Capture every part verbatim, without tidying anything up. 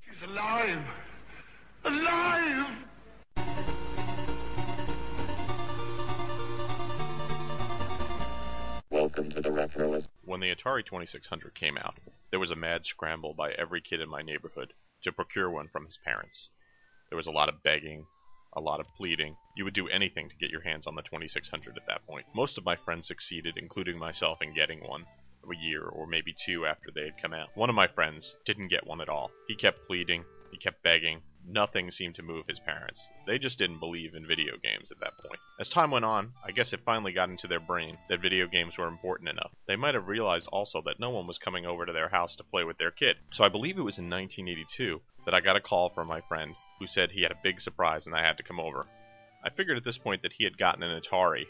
She's alive. Alive. Welcome to the Retroist. When the Atari twenty-six hundred came out, there was a mad scramble by every kid in my neighborhood to procure one from his parents. There was a lot of begging, a lot of pleading. You would do anything to get your hands on the twenty-six hundred at that point. Most of my friends succeeded, including myself, in getting one a year or maybe two after they had come out. One of my friends didn't get one at all. He kept pleading, he kept begging. Nothing seemed to move his parents. They just didn't believe in video games at that point. As time went on, I guess it finally got into their brain that video games were important enough. They might have realized also that no one was coming over to their house to play with their kid. So I believe it was in nineteen eighty-two that I got a call from my friend who said he had a big surprise and I had to come over. I figured at this point that he had gotten an Atari,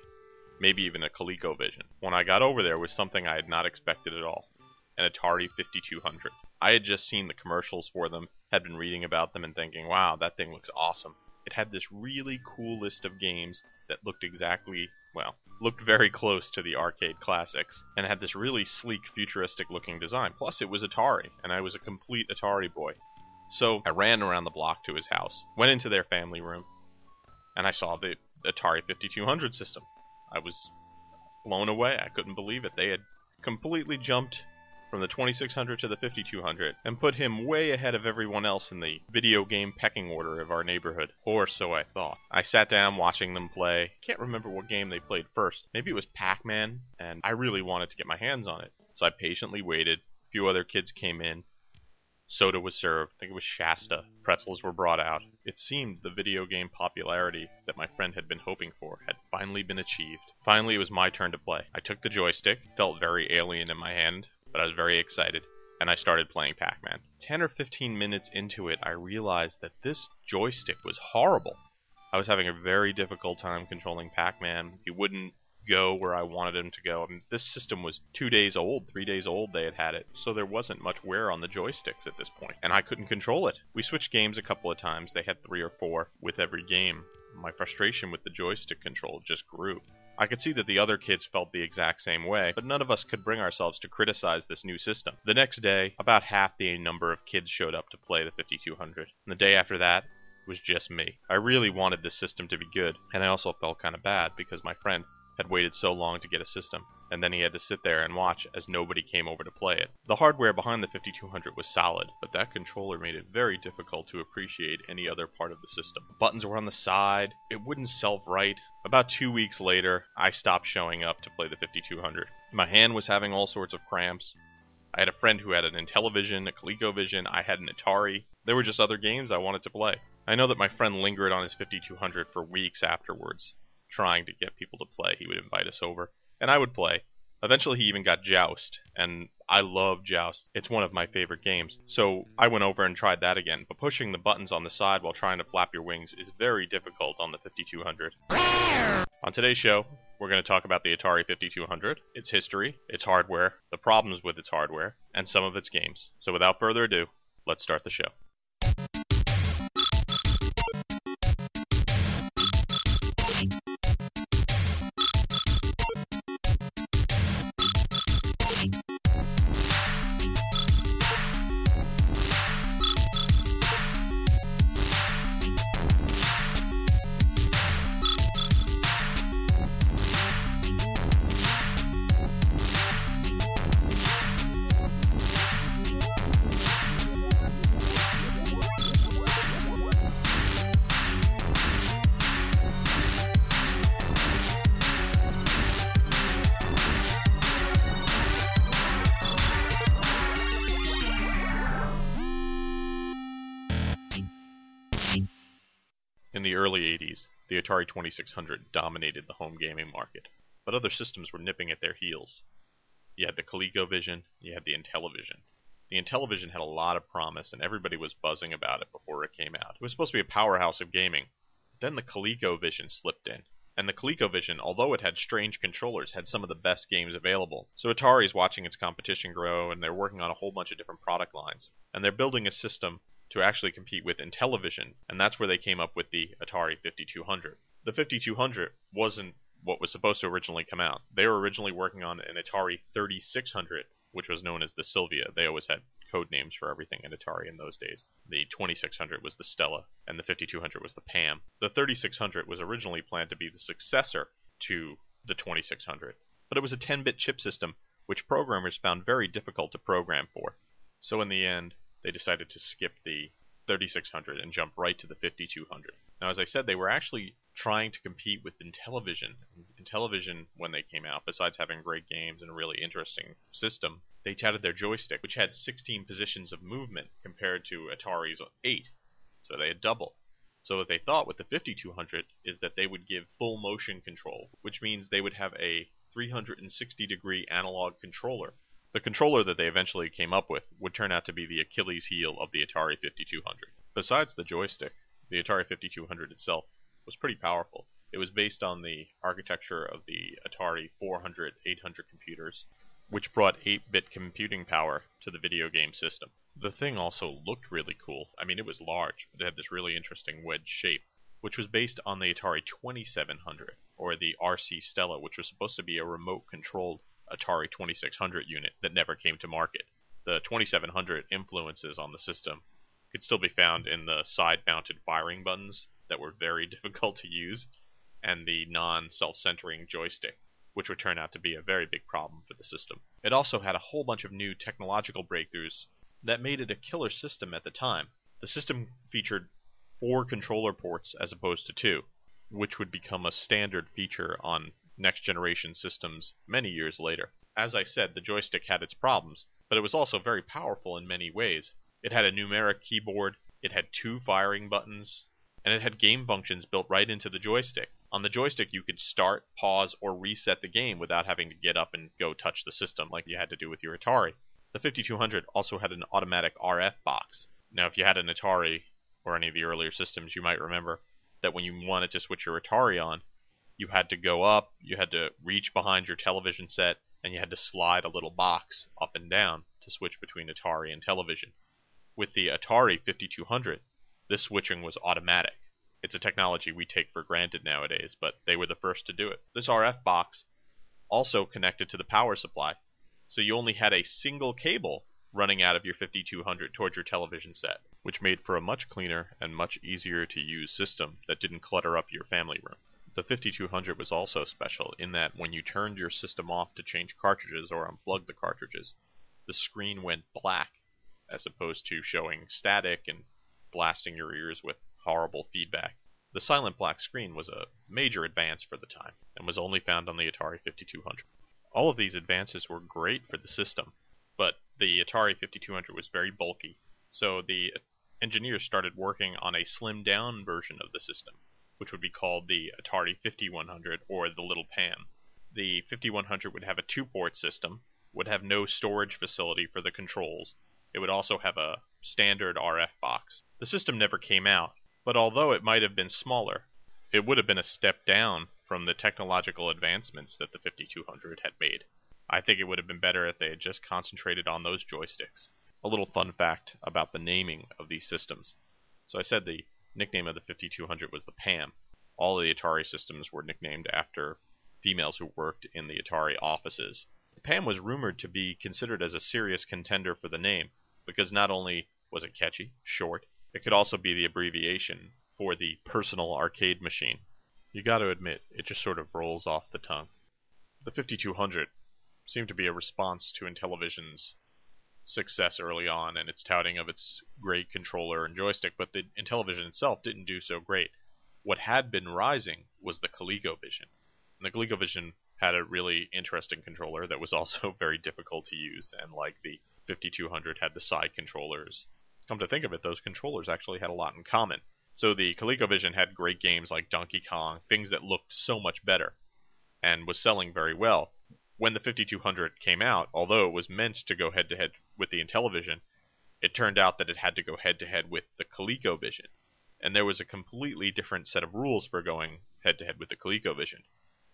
maybe even a ColecoVision. When I got over there was something I had not expected at all, an Atari fifty-two hundred. I had just seen the commercials for them, had been reading about them and thinking, wow, that thing looks awesome. It had this really cool list of games that looked exactly, well, looked very close to the arcade classics, and had this really sleek, futuristic-looking design. Plus, it was Atari, and I was a complete Atari boy. So I ran around the block to his house, went into their family room, and I saw the Atari fifty-two hundred system. I was blown away. I couldn't believe it. They had completely jumped from the twenty-six hundred to the fifty-two hundred, and put him way ahead of everyone else in the video game pecking order of our neighborhood, or so I thought. I sat down watching them play. Can't remember what game they played first. Maybe it was Pac-Man, and I really wanted to get my hands on it. So I patiently waited. A few other kids came in. Soda was served. I think it was Shasta. Pretzels were brought out. It seemed the video game popularity that my friend had been hoping for had finally been achieved. Finally, it was my turn to play. I took the joystick. It felt very alien in my hand, but I was very excited, and I started playing Pac-Man. ten or fifteen minutes into it, I realized that this joystick was horrible. I was having a very difficult time controlling Pac-Man. He wouldn't go where I wanted him to go. I mean, this system was two days old, three days old they had had it, so there wasn't much wear on the joysticks at this point, and I couldn't control it. We switched games a couple of times. They had three or four with every game. My frustration with the joystick control just grew. I could see that the other kids felt the exact same way, but none of us could bring ourselves to criticize this new system. The next day, about half the number of kids showed up to play the fifty-two hundred, and the day after that was just me. I really wanted this system to be good, and I also felt kind of bad because my friend had waited so long to get a system, and then he had to sit there and watch as nobody came over to play it. The hardware behind the fifty-two hundred was solid, but that controller made it very difficult to appreciate any other part of the system. The buttons were on the side, it wouldn't self-right. About two weeks later, I stopped showing up to play the fifty-two hundred. My hand was having all sorts of cramps. I had a friend who had an Intellivision, a ColecoVision, I had an Atari. There were just other games I wanted to play. I know that my friend lingered on his fifty-two hundred for weeks afterwards, trying to get people to play. He would invite us over, and I would play. Eventually he even got Joust, and I love Joust. It's one of my favorite games. So I went over and tried that again, but pushing the buttons on the side while trying to flap your wings is very difficult on the fifty-two hundred. On today's show, we're going to talk about the Atari fifty-two hundred, its history, its hardware, the problems with its hardware, and some of its games. So without further ado, let's start the show. In the early eighties, the Atari twenty-six hundred dominated the home gaming market, but other systems were nipping at their heels. You had the ColecoVision, you had the Intellivision. The Intellivision had a lot of promise, and everybody was buzzing about it before it came out. It was supposed to be a powerhouse of gaming. Then the ColecoVision slipped in, and the ColecoVision, although it had strange controllers, had some of the best games available. So Atari is watching its competition grow, and they're working on a whole bunch of different product lines. And they're building a system to actually compete with Intellivision, and that's where they came up with the Atari fifty-two hundred. The fifty-two hundred wasn't what was supposed to originally come out. They were originally working on an Atari thirty-six hundred, which was known as the Sylvia. They always had code names for everything at Atari in those days. The twenty-six hundred was the Stella, and the fifty-two hundred was the Pam. The thirty-six hundred was originally planned to be the successor to the twenty-six hundred, but it was a ten-bit chip system, which programmers found very difficult to program for. So in the end, they decided to skip the thirty-six hundred and jump right to the fifty-two hundred. Now, as I said, they were actually trying to compete with Intellivision. Intellivision, when they came out, besides having great games and a really interesting system, they touted their joystick, which had sixteen positions of movement compared to Atari's eight. So they had double. So what they thought with the fifty-two hundred is that they would give full motion control, which means they would have a three hundred sixty degree analog controller. The controller that they eventually came up with would turn out to be the Achilles heel of the Atari fifty-two hundred. Besides the joystick, the Atari fifty-two hundred itself was pretty powerful. It was based on the architecture of the Atari four hundred eight hundred computers, which brought eight-bit computing power to the video game system. The thing also looked really cool. I mean, it was large, but it had this really interesting wedge shape, which was based on the Atari twenty-seven hundred, or the R C Stella, which was supposed to be a remote-controlled Atari twenty-six hundred unit that never came to market. The twenty-seven hundred influences on the system could still be found in the side-mounted firing buttons that were very difficult to use, and the non-self-centering joystick, which would turn out to be a very big problem for the system. It also had a whole bunch of new technological breakthroughs that made it a killer system at the time. The system featured four controller ports as opposed to two, which would become a standard feature on next-generation systems many years later. As I said, the joystick had its problems, but it was also very powerful in many ways. It had a numeric keyboard, it had two firing buttons, and it had game functions built right into the joystick. On the joystick, you could start, pause, or reset the game without having to get up and go touch the system like you had to do with your Atari. The fifty-two hundred also had an automatic R F box. Now, if you had an Atari, or any of the earlier systems, you might remember that when you wanted to switch your Atari on, you had to go up, you had to reach behind your television set, and you had to slide a little box up and down to switch between Atari and television. With the Atari fifty-two hundred, this switching was automatic. It's a technology we take for granted nowadays, but they were the first to do it. This R F box also connected to the power supply, so you only had a single cable running out of your fifty-two hundred towards your television set, which made for a much cleaner and much easier to use system that didn't clutter up your family room. The fifty-two hundred was also special in that when you turned your system off to change cartridges or unplug the cartridges, the screen went black, as opposed to showing static and blasting your ears with horrible feedback. The silent black screen was a major advance for the time, and was only found on the Atari fifty-two hundred. All of these advances were great for the system, but the Atari fifty-two hundred was very bulky, so the engineers started working on a slimmed-down version of the system, which would be called the Atari fifty-one hundred or the Little Pan. The fifty-one hundred would have a two-port system, would have no storage facility for the controls. It would also have a standard R F box. The system never came out, but although it might have been smaller, it would have been a step down from the technological advancements that the fifty-two hundred had made. I think it would have been better if they had just concentrated on those joysticks. A little fun fact about the naming of these systems. So I said the nickname of the fifty-two hundred was the Pam. All of the Atari systems were nicknamed after females who worked in the Atari offices. The Pam was rumored to be considered as a serious contender for the name, because not only was it catchy, short, it could also be the abbreviation for the personal arcade machine. You gotta admit, it just sort of rolls off the tongue. The fifty-two hundred seemed to be a response to Intellivision's success early on and its touting of its great controller and joystick, but the Intellivision itself didn't do so great. What had been rising was the ColecoVision. And the ColecoVision had a really interesting controller that was also very difficult to use, and like the fifty-two hundred had the side controllers. Come to think of it, those controllers actually had a lot in common. So the ColecoVision had great games like Donkey Kong, things that looked so much better, and was selling very well. When the fifty-two hundred came out, although it was meant to go head-to-head with the Intellivision, it turned out that it had to go head-to-head with the ColecoVision. and there was a completely different set of rules for going head-to-head with the ColecoVision.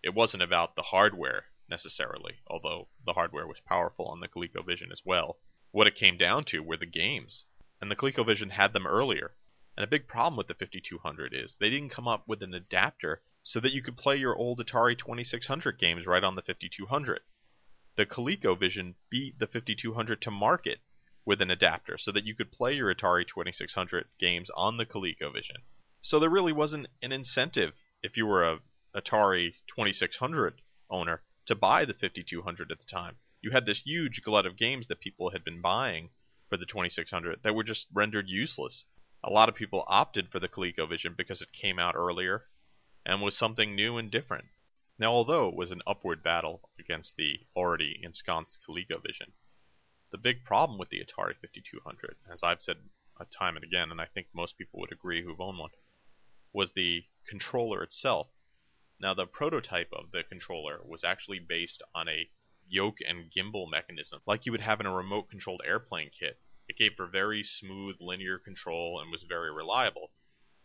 It wasn't about the hardware, necessarily, although the hardware was powerful on the ColecoVision as well. What it came down to were the games, and the ColecoVision had them earlier. And a big problem with the fifty-two hundred is they didn't come up with an adapter so that you could play your old Atari twenty-six hundred games right on the fifty-two hundred. The ColecoVision beat the fifty-two hundred to market with an adapter so that you could play your Atari twenty-six hundred games on the ColecoVision. So there really wasn't an incentive if you were a Atari twenty-six hundred owner to buy the fifty-two hundred at the time. You had this huge glut of games that people had been buying for the twenty-six hundred that were just rendered useless. A lot of people opted for the ColecoVision because it came out earlier and was something new and different. Now, although it was an upward battle against the already ensconced ColecoVision, the big problem with the Atari fifty-two hundred, as I've said time and again, and I think most people would agree who've owned one, was the controller itself. Now, the prototype of the controller was actually based on a yoke and gimbal mechanism, like you would have in a remote-controlled airplane kit. It gave for very smooth linear control and was very reliable.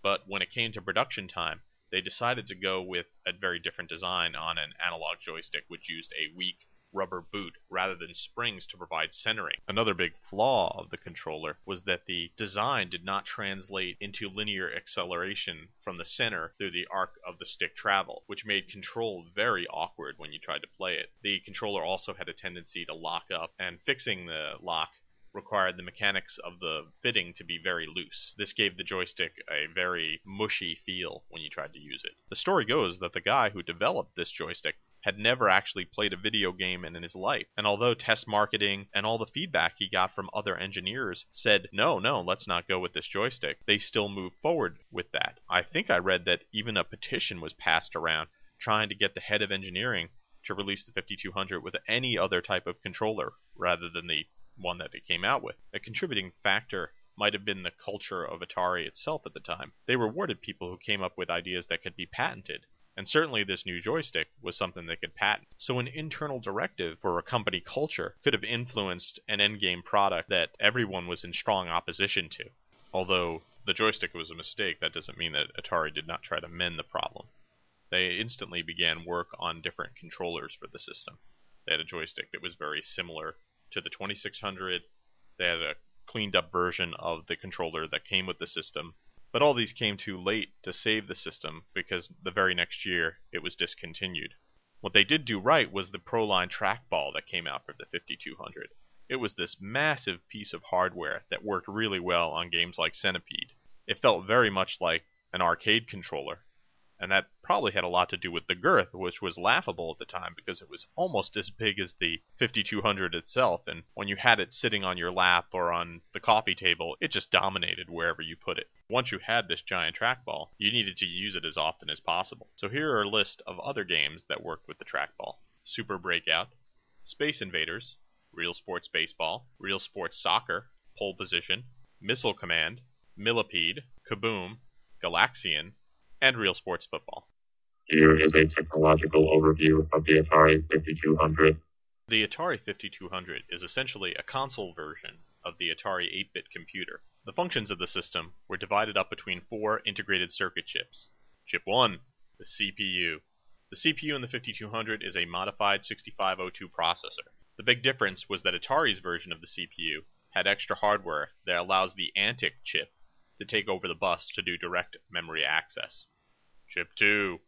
But when it came to production time, they decided to go with a very different design on an analog joystick, which used a weak rubber boot rather than springs to provide centering. Another big flaw of the controller was that the design did not translate into linear acceleration from the center through the arc of the stick travel, which made control very awkward when you tried to play it. The controller also had a tendency to lock up, and fixing the lock required the mechanics of the fitting to be very loose. This gave the joystick a very mushy feel when you tried to use it. The story goes that the guy who developed this joystick had never actually played a video game in his life, and although test marketing and all the feedback he got from other engineers said, no, no, let's not go with this joystick, they still moved forward with that. I think I read that even a petition was passed around trying to get the head of engineering to release the fifty-two hundred with any other type of controller rather than the one that it came out with. A contributing factor might have been the culture of Atari itself at the time. They rewarded people who came up with ideas that could be patented, and certainly this new joystick was something they could patent. So an internal directive for a company culture could have influenced an endgame product that everyone was in strong opposition to. Although the joystick was a mistake, that doesn't mean that Atari did not try to mend the problem. They instantly began work on different controllers for the system. They had a joystick that was very similar to the twenty-six hundred, they had a cleaned up version of the controller that came with the system, but all these came too late to save the system because the very next year it was discontinued. What they did do right was the Proline trackball that came out for the fifty-two hundred. It was this massive piece of hardware that worked really well on games like Centipede. It felt very much like an arcade controller, and that probably had a lot to do with the girth, which was laughable at the time because it was almost as big as the fifty-two hundred itself, and when you had it sitting on your lap or on the coffee table, it just dominated wherever you put it. Once you had this giant trackball, you needed to use it as often as possible. So here are a list of other games that worked with the trackball. Super Breakout, Space Invaders, Real Sports Baseball, Real Sports Soccer, Pole Position, Missile Command, Millipede, Kaboom, Galaxian, and Real Sports Football. Here is a technological overview of the Atari fifty-two hundred. The Atari fifty-two hundred is essentially a console version of the Atari eight-bit computer. The functions of the system were divided up between four integrated circuit chips. Chip one, the C P U. The C P U in the fifty-two hundred is a modified sixty-five oh two processor. The big difference was that Atari's version of the C P U had extra hardware that allows the Antic chip to take over the bus to do direct memory access. Chip two.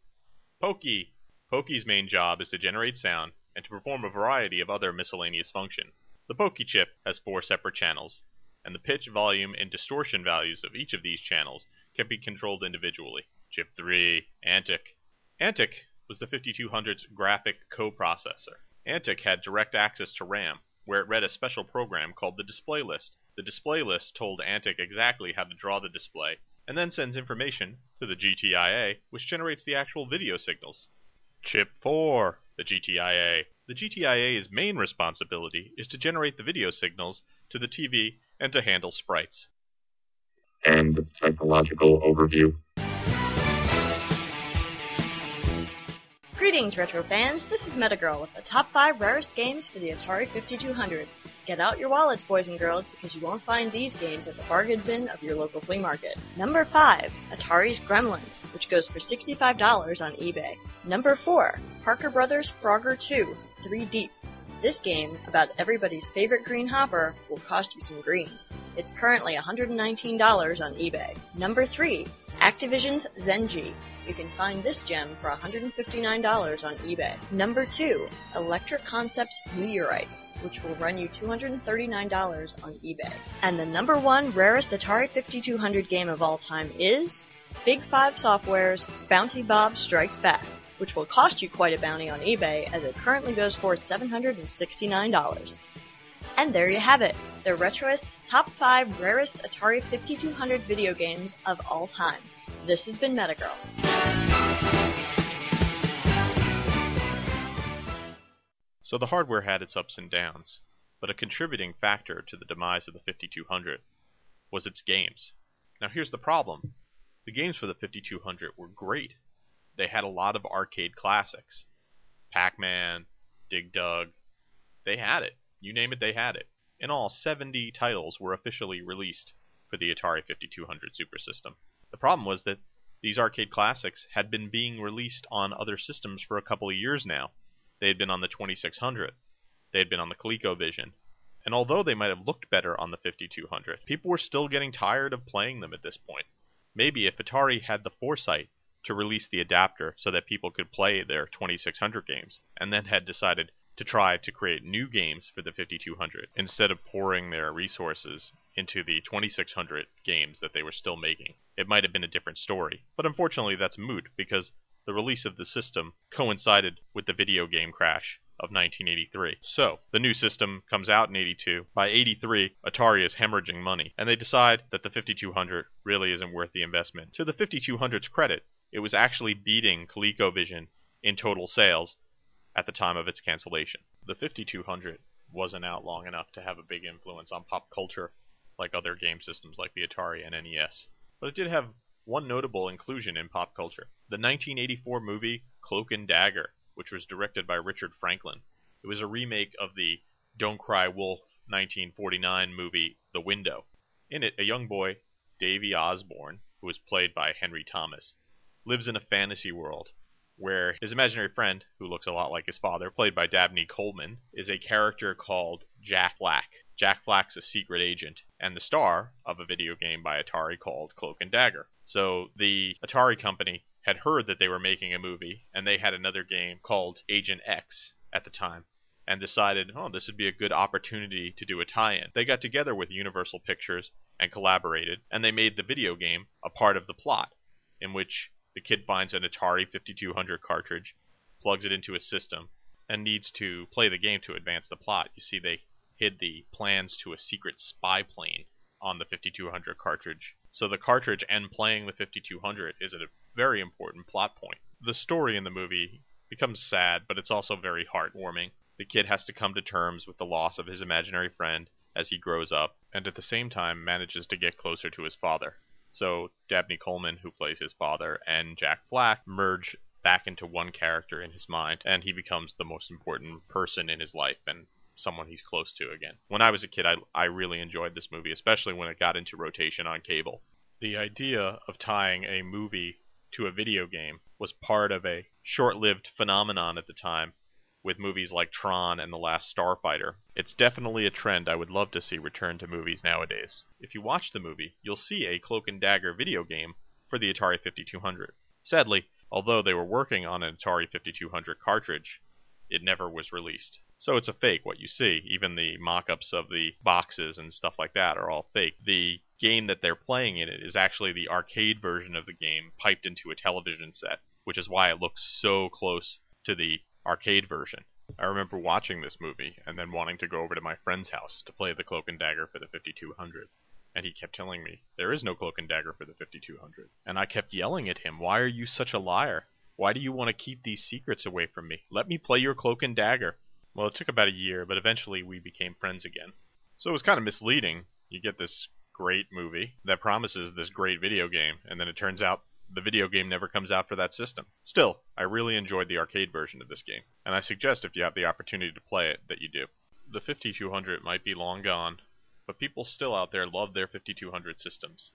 Pokey. Pokey's main job is to generate sound and to perform a variety of other miscellaneous functions. The Pokey chip has four separate channels, and the pitch, volume, and distortion values of each of these channels can be controlled individually. Chip three. Antic. Antic was the fifty-two hundred's graphic coprocessor. Antic had direct access to RAM, where it read a special program called the display list. The display list told Antic exactly how to draw the display, and then sends information to the G T I A, which generates the actual video signals. Chip four, the G T I A. The G T I A's main responsibility is to generate the video signals to the T V and to handle sprites. And technological overview. Greetings, retro fans. This is Metagirl with the top five rarest games for the Atari fifty-two hundred. Get out your wallets, boys and girls, because you won't find these games at the bargain bin of your local flea market. Number five, Atari's Gremlins, which goes for sixty-five dollars on eBay. Number four, Parker Brothers Frogger two, Three Deep. This game, about everybody's favorite green hopper, will cost you some green. It's currently one hundred nineteen dollars on eBay. Number three, Activision's Zenji. You can find this gem for one hundred fifty-nine dollars on eBay. Number two, Electric Concepts Meteorites, which will run you two hundred thirty-nine dollars on eBay. And the number one rarest Atari fifty-two hundred game of all time is Big Five Software's Bounty Bob Strikes Back, which will cost you quite a bounty on eBay, as it currently goes for seven hundred sixty-nine dollars. And there you have it, the Retroist's top five rarest Atari fifty-two hundred video games of all time. This has been Metagirl. So the hardware had its ups and downs, but a contributing factor to the demise of the fifty-two hundred was its games. Now here's the problem. The games for the fifty-two hundred were great. They had a lot of arcade classics. Pac-Man, Dig Dug, they had it. You name it, they had it. In all, seventy titles were officially released for the Atari fifty-two hundred Super System. The problem was that these arcade classics had been being released on other systems for a couple of years now. They had been on the twenty-six hundred. They had been on the ColecoVision. And although they might have looked better on the fifty-two hundred, people were still getting tired of playing them at this point. Maybe if Atari had the foresight to release the adapter so that people could play their twenty-six hundred games, and then had decided to try to create new games for the fifty-two hundred instead of pouring their resources into the twenty-six hundred games that they were still making, it might have been a different story. But unfortunately, that's moot, because the release of the system coincided with the video game crash of nineteen eighty-three. So, the new system comes out in eighty-two. By eighty-three, Atari is hemorrhaging money, and they decide that the fifty-two hundred really isn't worth the investment. To the fifty-two hundred's credit, it was actually beating ColecoVision in total sales at the time of its cancellation. The fifty-two hundred wasn't out long enough to have a big influence on pop culture like other game systems like the Atari and N E S. But it did have one notable inclusion in pop culture. The nineteen eighty-four movie Cloak and Dagger, which was directed by Richard Franklin. It was a remake of the Don't Cry Wolf nineteen forty-nine movie The Window. In it, a young boy, Davy Osborne, who was played by Henry Thomas, lives in a fantasy world where his imaginary friend, who looks a lot like his father, played by Dabney Coleman, is a character called Jack Flack. Jack Flack's a secret agent and the star of a video game by Atari called Cloak and Dagger. So the Atari company had heard that they were making a movie, and they had another game called Agent X at the time, and decided, oh, this would be a good opportunity to do a tie-in. They got together with Universal Pictures and collaborated, and they made the video game a part of the plot, in which the kid finds an Atari fifty-two hundred cartridge, plugs it into his system, and needs to play the game to advance the plot. You see, they hid the plans to a secret spy plane on the fifty-two hundred cartridge. So the cartridge and playing the fifty-two hundred is a very important plot point. The story in the movie becomes sad, but it's also very heartwarming. The kid has to come to terms with the loss of his imaginary friend as he grows up, and at the same time manages to get closer to his father. So Dabney Coleman, who plays his father, and Jack Flack merge back into one character in his mind, and he becomes the most important person in his life and someone he's close to again. When I was a kid, I, I really enjoyed this movie, especially when it got into rotation on cable. The idea of tying a movie to a video game was part of a short-lived phenomenon at the time with movies like Tron and The Last Starfighter. It's definitely a trend I would love to see return to movies nowadays. If you watch the movie, you'll see a Cloak and Dagger video game for the Atari fifty-two hundred. Sadly, although they were working on an Atari fifty-two hundred cartridge, it never was released. So it's a fake, what you see. Even the mock-ups of the boxes and stuff like that are all fake. The game that they're playing in it is actually the arcade version of the game piped into a television set, which is why it looks so close to the arcade version. I remember watching this movie and then wanting to go over to my friend's house to play the Cloak and Dagger for the fifty-two hundred, and he kept telling me, there is no Cloak and Dagger for the fifty-two hundred. And I kept yelling at him, why are you such a liar? Why do you want to keep these secrets away from me? Let me play your Cloak and Dagger. Well, it took about a year, but eventually we became friends again. So it was kind of misleading. You get this great movie that promises this great video game, and then it turns out the video game never comes out for that system. Still, I really enjoyed the arcade version of this game, and I suggest if you have the opportunity to play it, that you do. The fifty-two hundred might be long gone, but people still out there love their fifty-two hundred systems.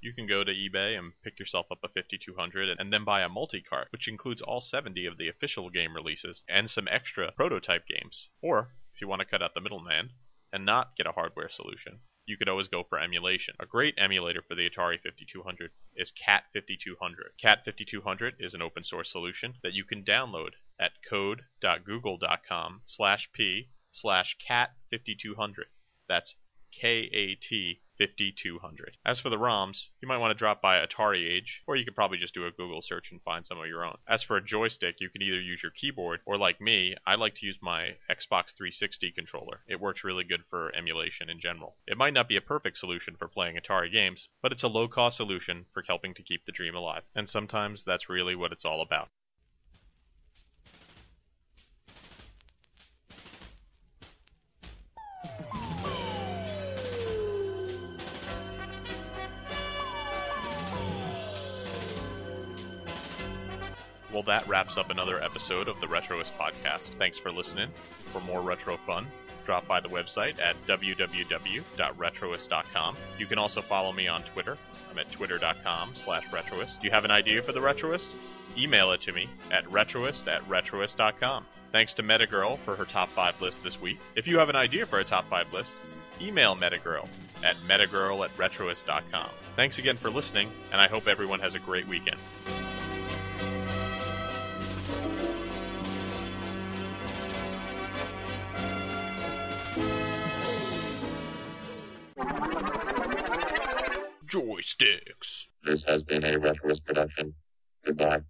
You can go to eBay and pick yourself up a fifty-two hundred and then buy a multi-cart, which includes all seventy of the official game releases and some extra prototype games. Or, if you want to cut out the middleman and not get a hardware solution, you could always go for emulation. A great emulator for the Atari fifty-two hundred is Cat fifty-two hundred. Cat fifty-two hundred is an open source solution that you can download at code dot google dot com slash p slash cat fifty-two hundred. That's K A T fifty-two hundred. As for the ROMs, you might want to drop by Atari Age, or you could probably just do a Google search and find some of your own. As for a joystick, you can either use your keyboard, or like me, I like to use my Xbox three sixty controller. It works really good for emulation in general. It might not be a perfect solution for playing Atari games, but it's a low-cost solution for helping to keep the dream alive. And sometimes that's really what it's all about. Well, that wraps up another episode of the Retroist Podcast. Thanks for listening. For more retro fun, drop by the website at w w w dot retroist dot com. You can also follow me on Twitter. I'm at twitter dot com slash retroist. Do you have an idea for the Retroist? Email it to me at retroist at retroist dot com. Thanks to Metagirl for her top five list this week. If you have an idea for a top five list, email Metagirl at metagirl at retroist dot com. Thanks again for listening, and I hope everyone has a great weekend. Joysticks. This has been a Retroist production. Goodbye.